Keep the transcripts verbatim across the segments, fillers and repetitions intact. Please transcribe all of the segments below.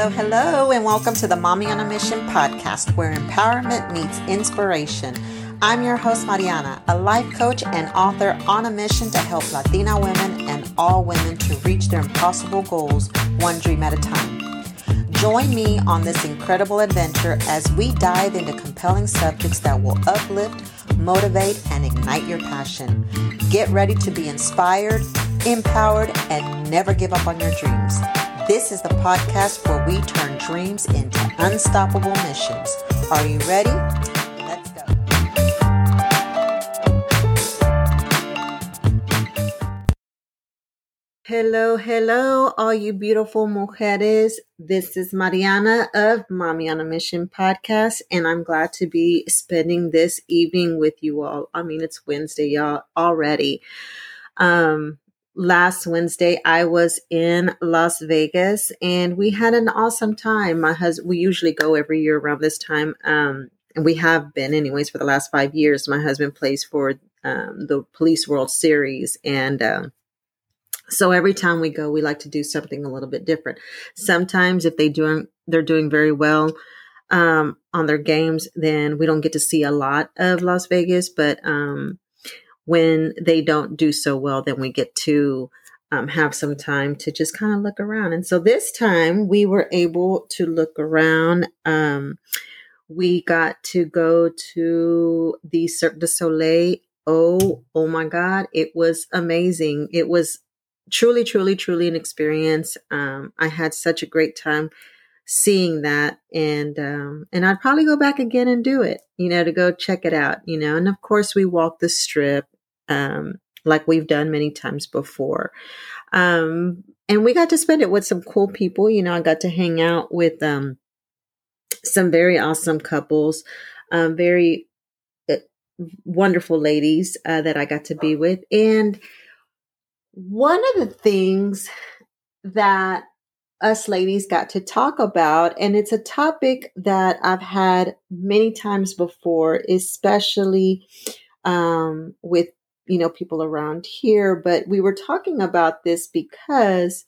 Hello, hello, and welcome to the Mommy on a Mission podcast, where empowerment meets inspiration. I'm your host, Mariana, a life coach and author on a mission to help Latina women and all women to reach their impossible goals, one dream at a time. Join me on this incredible adventure as we dive into compelling subjects that will uplift, motivate, and ignite your passion. Get ready to be inspired, empowered, and never give up on your dreams. This is the podcast where we turn dreams into unstoppable missions. Are you ready? Let's go. Hello, hello, all you beautiful mujeres. This is Mariana of Mommy on a Mission podcast, and I'm glad to be spending this evening with you all. I mean, it's Wednesday, y'all, already. Um... Last Wednesday, I was in Las Vegas, and we had an awesome time. My husband, we usually go every year around this time, um, and we have been anyways for the last five years. My husband plays for um, the Police World Series, and um, so every time we go, we like to do something a little bit different. Sometimes if they doing, they're doing very well um, on their games, then we don't get to see a lot of Las Vegas, but um when they don't do so well, then we get to um, have some time to just kind of look around. And so this time we were able to look around. Um, we got to go to the Cirque du Soleil. Oh, oh my God. It was amazing. It was truly, truly, truly an experience. Um, I had such a great time seeing that, and um and I'd probably go back again and do it, you know, to go check it out, you know. And of course we walked the strip um like we've done many times before. Um and we got to spend it with some cool people, you know. I got to hang out with um some very awesome couples, um very uh, wonderful ladies uh, that I got to be with. And one of the things that us ladies got to talk about, and it's a topic that I've had many times before, especially um, with, you know, people around here. But we were talking about this because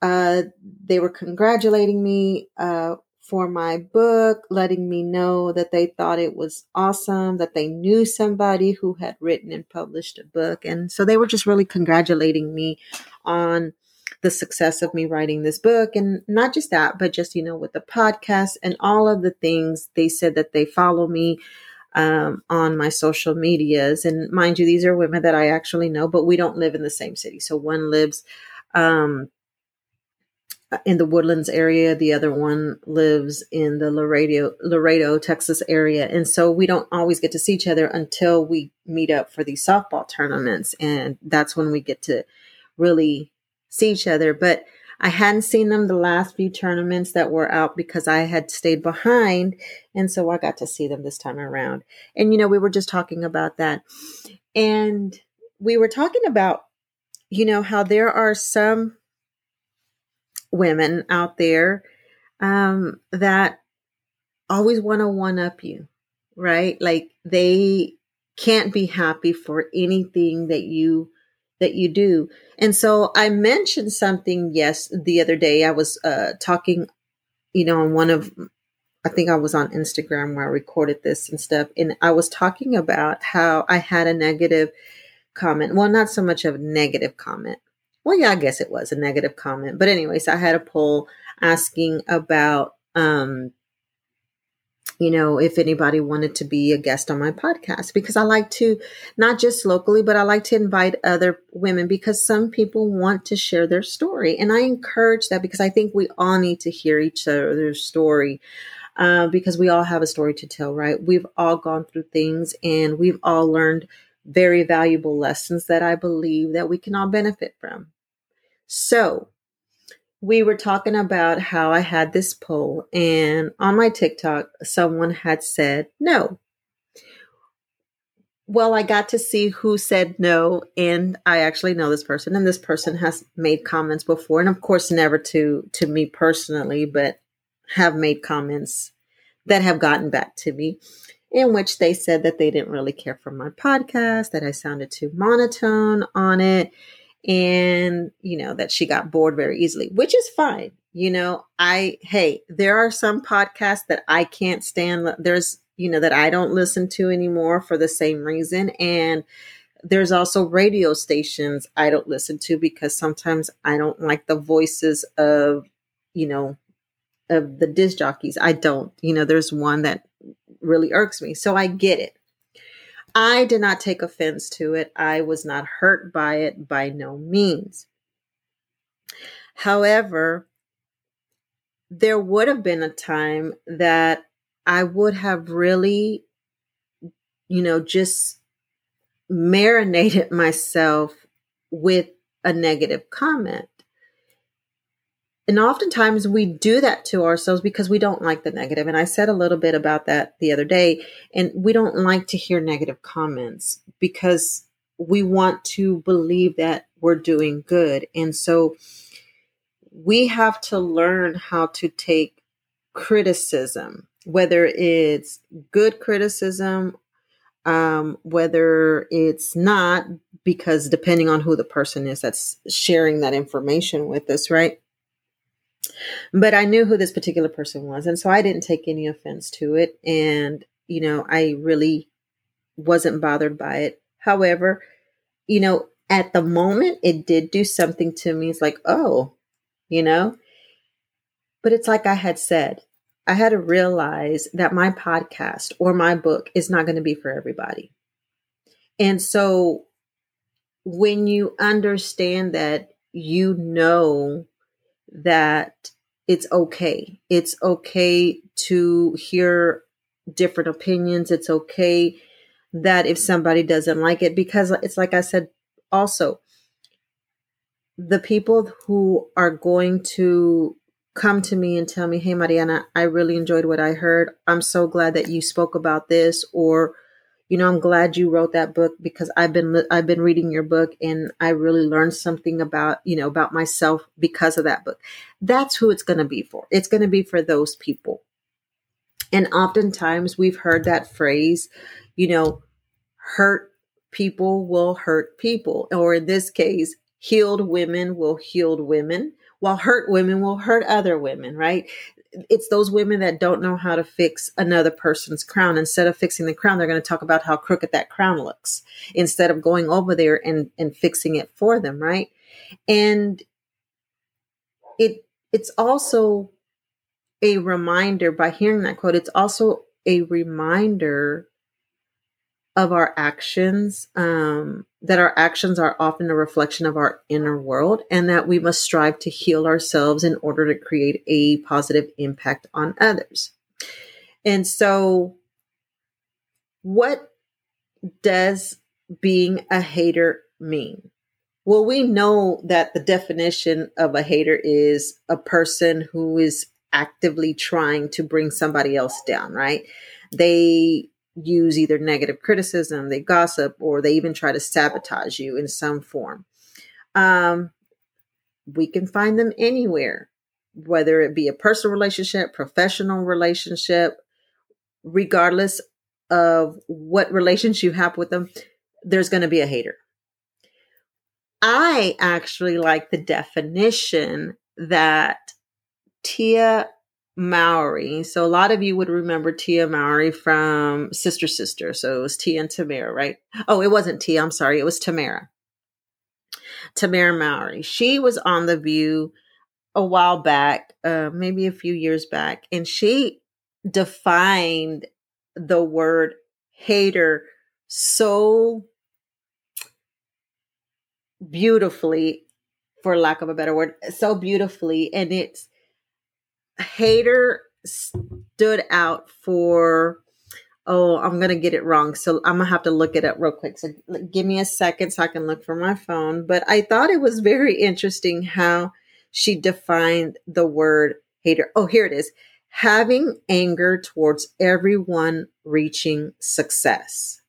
uh, they were congratulating me uh, for my book, letting me know that they thought it was awesome, that they knew somebody who had written and published a book. And so they were just really congratulating me on the success of me writing this book. And not just that, but just, you know, with the podcast and all of the things. They said that they follow me um, on my social medias. And mind you, these are women that I actually know, but we don't live in the same city. So one lives um, in the Woodlands area. The other one lives in the Laredo, Laredo, Texas area. And so we don't always get to see each other until we meet up for these softball tournaments. And that's when we get to really see each other. But I hadn't seen them the last few tournaments that were out because I had stayed behind. And so I got to see them this time around. And, you know, we were just talking about that. And we were talking about, you know, how there are some women out there um, that always want to one-up you, right? Like they can't be happy for anything that you that you do. And so I mentioned something, yes, the other day. I was uh, talking, you know, on one of, I think I was on Instagram where I recorded this and stuff. And I was talking about how I had a negative comment. Well, not so much of a negative comment. Well, yeah, I guess it was a negative comment. But anyways, I had a poll asking about, um, you know, if anybody wanted to be a guest on my podcast, because I like to, not just locally, but I like to invite other women, because some people want to share their story. And I encourage that, because I think we all need to hear each other's story, uh, because we all have a story to tell, right? We've all gone through things, and we've all learned very valuable lessons that I believe that we can all benefit from. So we were talking about how I had this poll, and on my TikTok, someone had said no. Well, I got to see who said no, and I actually know this person, and this person has made comments before, and of course, never to, to me personally, but have made comments that have gotten back to me, in which they said that they didn't really care for my podcast, that I sounded too monotone on it, and, you know, that she got bored very easily, which is fine. You know, I, hey, there are some podcasts that I can't stand. There's, you know, that I don't listen to anymore for the same reason. And there's also radio stations I don't listen to because sometimes I don't like the voices of, you know, of the disc jockeys. I don't, you know, there's one that really irks me. So I get it. I did not take offense to it. I was not hurt by it by no means. However, there would have been a time that I would have really, you know, just marinated myself with a negative comment. And oftentimes we do that to ourselves because we don't like the negative. And I said a little bit about that the other day, and we don't like to hear negative comments because we want to believe that we're doing good. And so we have to learn how to take criticism, whether it's good criticism, um, whether it's not, because depending on who the person is that's sharing that information with us, right? But I knew who this particular person was, and so I didn't take any offense to it. And, you know, I really wasn't bothered by it. However, you know, at the moment, it did do something to me. It's like, oh, you know, but it's like I had said, I had to realize that my podcast or my book is not going to be for everybody. And so when you understand that, you know that it's okay. It's okay to hear different opinions. It's okay that if somebody doesn't like it, because it's like I said, also, the people who are going to come to me and tell me, hey, Mariana, I really enjoyed what I heard. I'm so glad that you spoke about this, or, you know, I'm glad you wrote that book because I've been, I've been reading your book and I really learned something about, you know, about myself because of that book. That's who it's going to be for. It's going to be for those people. And oftentimes we've heard that phrase, you know, hurt people will hurt people, or in this case, healed women will healed women, while hurt women will hurt other women, right? It's those women that don't know how to fix another person's crown. Instead of fixing the crown, they're going to talk about how crooked that crown looks instead of going over there and, and fixing it for them, right? And it it's also a reminder, by hearing that quote, it's also a reminder of our actions, um, that our actions are often a reflection of our inner world, and that we must strive to heal ourselves in order to create a positive impact on others. And so, what does being a hater mean? Well, we know that the definition of a hater is a person who is actively trying to bring somebody else down, right? They use either negative criticism, they gossip, or they even try to sabotage you in some form. Um, we can find them anywhere, whether it be a personal relationship, professional relationship, regardless of what relationship you have with them, there's going to be a hater. I actually like the definition that Tia Mowry. So a lot of you would remember Tia Mowry from Sister Sister. So it was Tia and Tamera, right? Oh, it wasn't Tia. I'm sorry. It was Tamera. Tamera Mowry. She was on The View a while back, uh, maybe a few years back, and she defined the word hater so beautifully, for lack of a better word, so beautifully. And it's hater stood out for, oh, I'm going to get it wrong. So I'm going to have to look it up real quick. So give me a second so I can look for my phone. But I thought it was very interesting how she defined the word hater. Oh, here it is. Having anger towards everyone reaching success.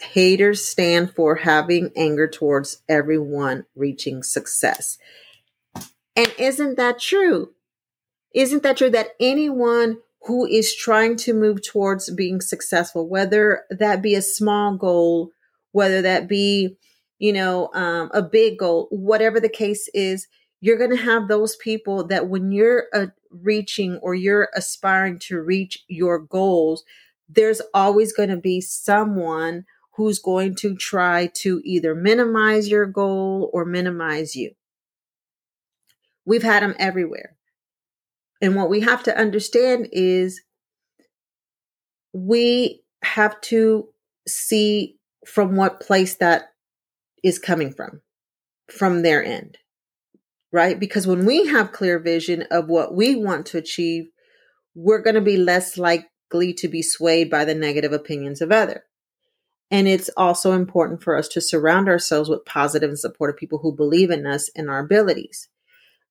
Haters stand for having anger towards everyone reaching success. And isn't that true? Isn't that true that anyone who is trying to move towards being successful, whether that be a small goal, whether that be, you know, um, a big goal, whatever the case is, you're going to have those people that when you're uh, reaching or you're aspiring to reach your goals, there's always going to be someone who's going to try to either minimize your goal or minimize you. We've had them everywhere. And what we have to understand is we have to see from what place that is coming from, from their end, right? Because when we have clear vision of what we want to achieve, we're going to be less likely to be swayed by the negative opinions of others. And it's also important for us to surround ourselves with positive and supportive people who believe in us and our abilities.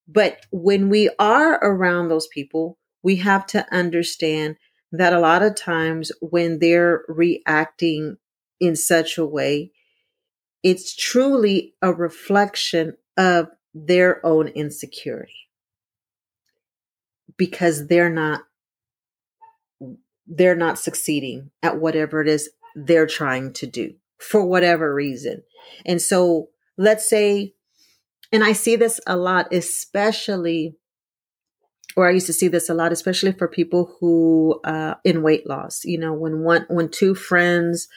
But when we are around those people, we have to understand that a lot of times when they're reacting in such a way, it's truly a reflection of their own insecurity because they're not, they're not succeeding at whatever it is they're trying to do for whatever reason. And so let's say, and I see this a lot, especially, or I used to see this a lot, especially for people who uh, in weight loss, you know, when one, when two friends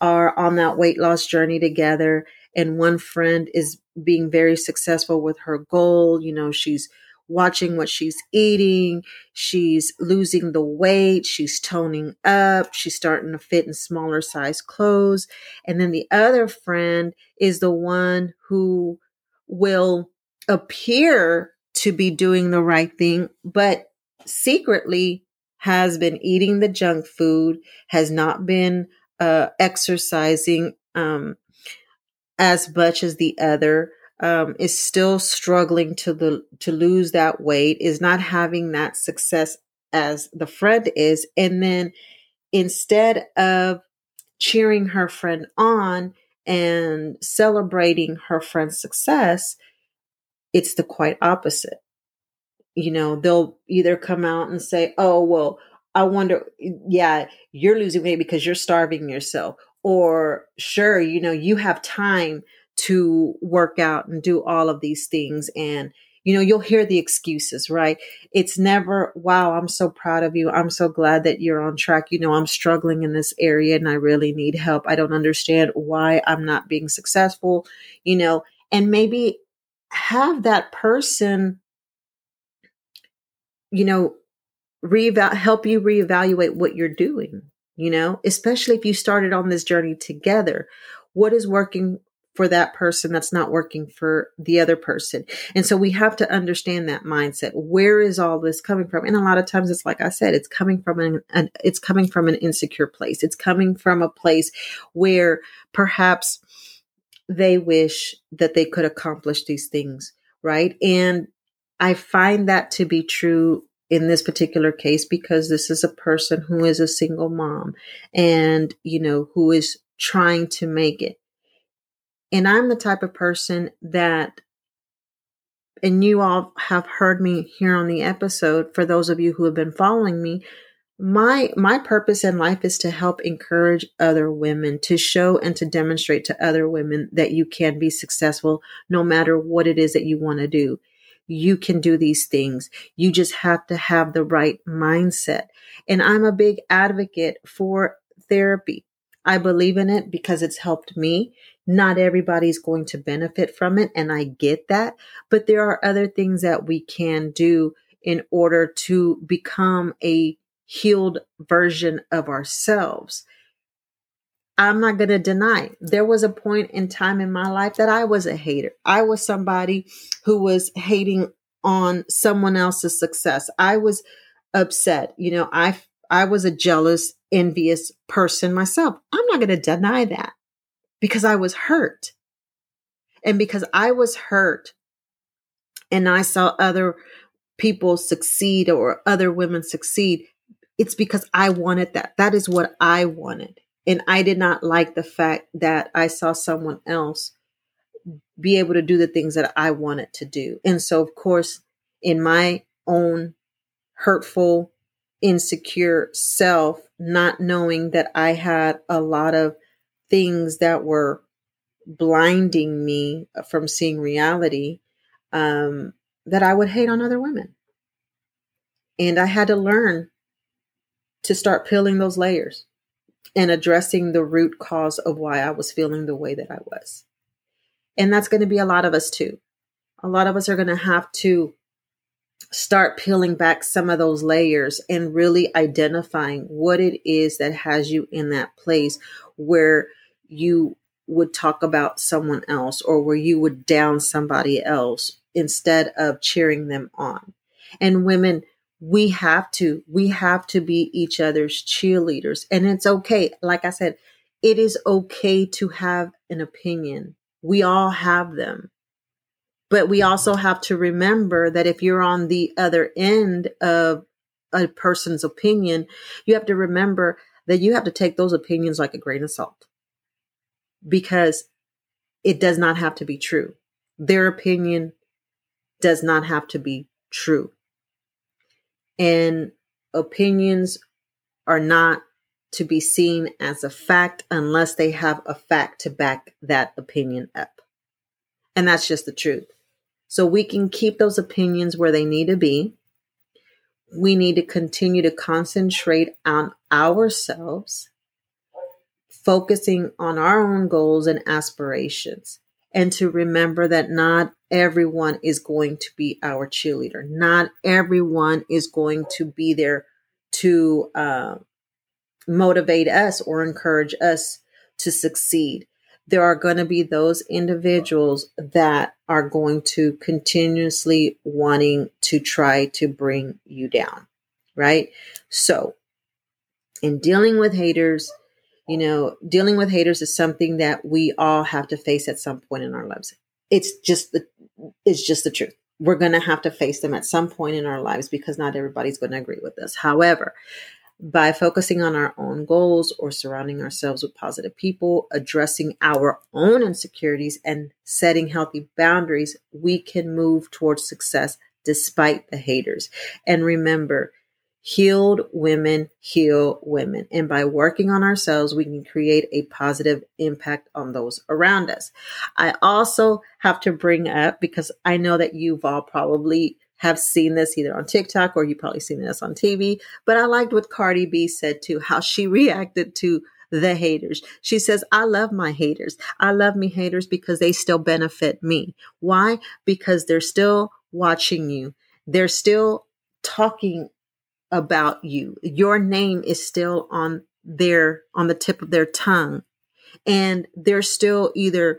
are on that weight loss journey together and one friend is being very successful with her goal, you know, she's watching what she's eating, she's losing the weight, she's toning up, she's starting to fit in smaller size clothes. And then the other friend is the one who will appear to be doing the right thing, but secretly has been eating the junk food, has not been uh, exercising um, as much as the other. Um, is still struggling to the, to lose that weight, is not having that success as the friend is. And then instead of cheering her friend on and celebrating her friend's success, it's the quite opposite. You know, they'll either come out and say, oh, well, I wonder, yeah, you're losing weight because you're starving yourself. Or sure, you know, you have time to work out and do all of these things. And, you know, you'll hear the excuses, right? It's never, wow, I'm so proud of you. I'm so glad that you're on track. You know, I'm struggling in this area and I really need help. I don't understand why I'm not being successful, you know, and maybe have that person, you know, re-eval- help you reevaluate what you're doing, you know, especially if you started on this journey together. What is working for that person that's not working for the other person? And so we have to understand that mindset. Where is all this coming from? And a lot of times it's like I said, it's coming from an, an it's coming from an insecure place. It's coming from a place where perhaps they wish that they could accomplish these things, right? And I find that to be true in this particular case, because this is a person who is a single mom and, you know, who is trying to make it. And I'm the type of person that, and you all have heard me here on the episode, for those of you who have been following me, my my purpose in life is to help encourage other women, to show and to demonstrate to other women that you can be successful no matter what it is that you want to do. You can do these things. You just have to have the right mindset. And I'm a big advocate for therapy. I believe in it because it's helped me. Not everybody's going to benefit from it, and I get that, but there are other things that we can do in order to become a healed version of ourselves. I'm not going to deny it. There was a point in time in my life that I was a hater. I was somebody who was hating on someone else's success. I was upset. You know, I I was a jealous, envious person myself. I'm not going to deny that. Because I was hurt. And because I was hurt and I saw other people succeed or other women succeed, it's because I wanted that. That is what I wanted. And I did not like the fact that I saw someone else be able to do the things that I wanted to do. And so, of course, in my own hurtful, insecure self, not knowing that I had a lot of things that were blinding me from seeing reality, um, that I would hate on other women. And I had to learn to start peeling those layers and addressing the root cause of why I was feeling the way that I was. And that's going to be a lot of us too. A lot of us are going to have to start peeling back some of those layers and really identifying what it is that has you in that place where you would talk about someone else or where you would down somebody else instead of cheering them on. And women, we have to, we have to be each other's cheerleaders. And it's okay. Like I said, it is okay to have an opinion. We all have them. But we also have to remember that if you're on the other end of a person's opinion, you have to remember that you have to take those opinions like a grain of salt, because it does not have to be true. Their opinion does not have to be true. And opinions are not to be seen as a fact unless they have a fact to back that opinion up. And that's just the truth. So we can keep those opinions where they need to be. We need to continue to concentrate on ourselves, focusing on our own goals and aspirations, and to remember that not everyone is going to be our cheerleader. Not everyone is going to be there to uh, motivate us or encourage us to succeed. There are going to be those individuals that are going to continuously wanting to try to bring you down, right? So in dealing with haters, you know, dealing with haters is something that we all have to face at some point in our lives. It's just the, it's just the truth. We're going to have to face them at some point in our lives because not everybody's going to agree with us. However, by focusing on our own goals or surrounding ourselves with positive people, addressing our own insecurities and setting healthy boundaries, we can move towards success despite the haters. And remember, healed women heal women. And by working on ourselves, we can create a positive impact on those around us. I also have to bring up, because I know that you've all probably have seen this either on TikTok or you've probably seen this on T V. But I liked what Cardi B said too, how she reacted to the haters. She says, I love my haters. I love me haters because they still benefit me. Why? Because they're still watching you. They're still talking about you. Your name is still on their, on the tip of their tongue. And they're still either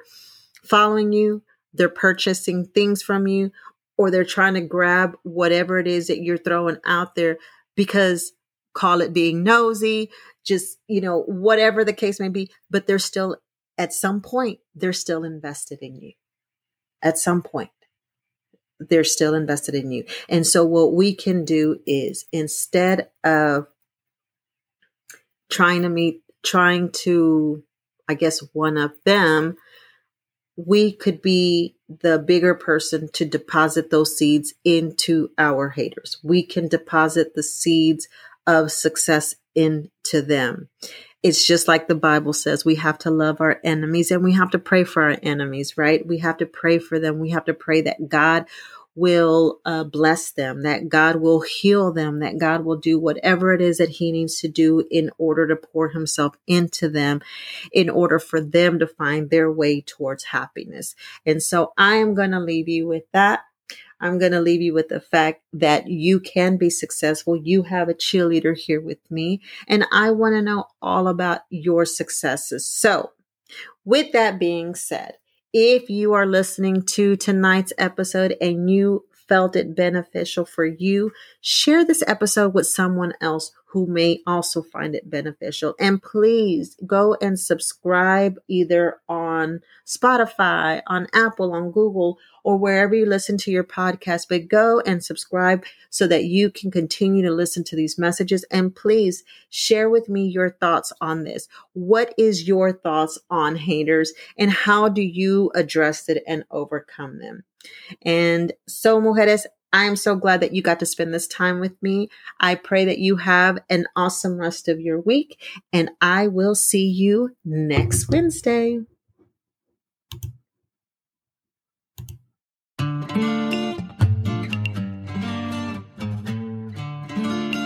following you, they're purchasing things from you, or they're trying to grab whatever it is that you're throwing out there, because call it being nosy, just, you know, whatever the case may be, but they're still, at some point, they're still invested in you. At some point, they're still invested in you. And so what we can do is, instead of trying to meet, trying to, I guess, one up them, we could be the bigger person to deposit those seeds into our haters. We can deposit the seeds of success into them. It's just like the Bible says, we have to love our enemies and we have to pray for our enemies, right? We have to pray for them. We have to pray that God will uh, bless them, that God will heal them, that God will do whatever it is that he needs to do in order to pour himself into them, in order for them to find their way towards happiness. And so I am going to leave you with that. I'm going to leave you with the fact that you can be successful. You have a cheerleader here with me, and I want to know all about your successes. So with that being said, if you are listening to tonight's episode and you felt it beneficial for you, share this episode with someone else who may also find it beneficial. And please go and subscribe either on Spotify, on Apple, on Google, or wherever you listen to your podcast. But go and subscribe so that you can continue to listen to these messages. And please share with me your thoughts on this. What is your thoughts on haters, and how do you address it and overcome them? And so, mujeres, I am so glad that you got to spend this time with me. I pray that you have an awesome rest of your week, and I will see you next Wednesday.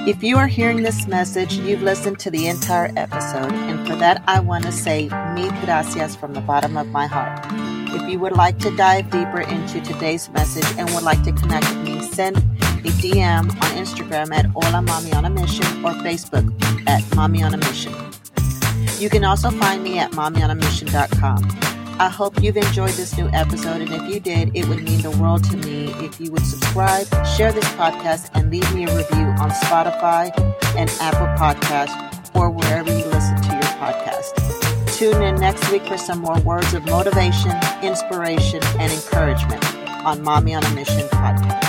If you are hearing this message, you've listened to the entire episode, and for that I want to say mil gracias from the bottom of my heart. If you would like to dive deeper into today's message and would like to connect with me, send a D M on Instagram at Hola Mami on a Mission or Facebook at Mami on a Mission. You can also find me at mami on a mission dot com. I hope you've enjoyed this new episode, and if you did, it would mean the world to me if you would subscribe, share this podcast, and leave me a review on Spotify and Apple Podcasts or wherever you listen to your podcast. Tune in next week for some more words of motivation, inspiration, and encouragement on Mami on a Mission podcast.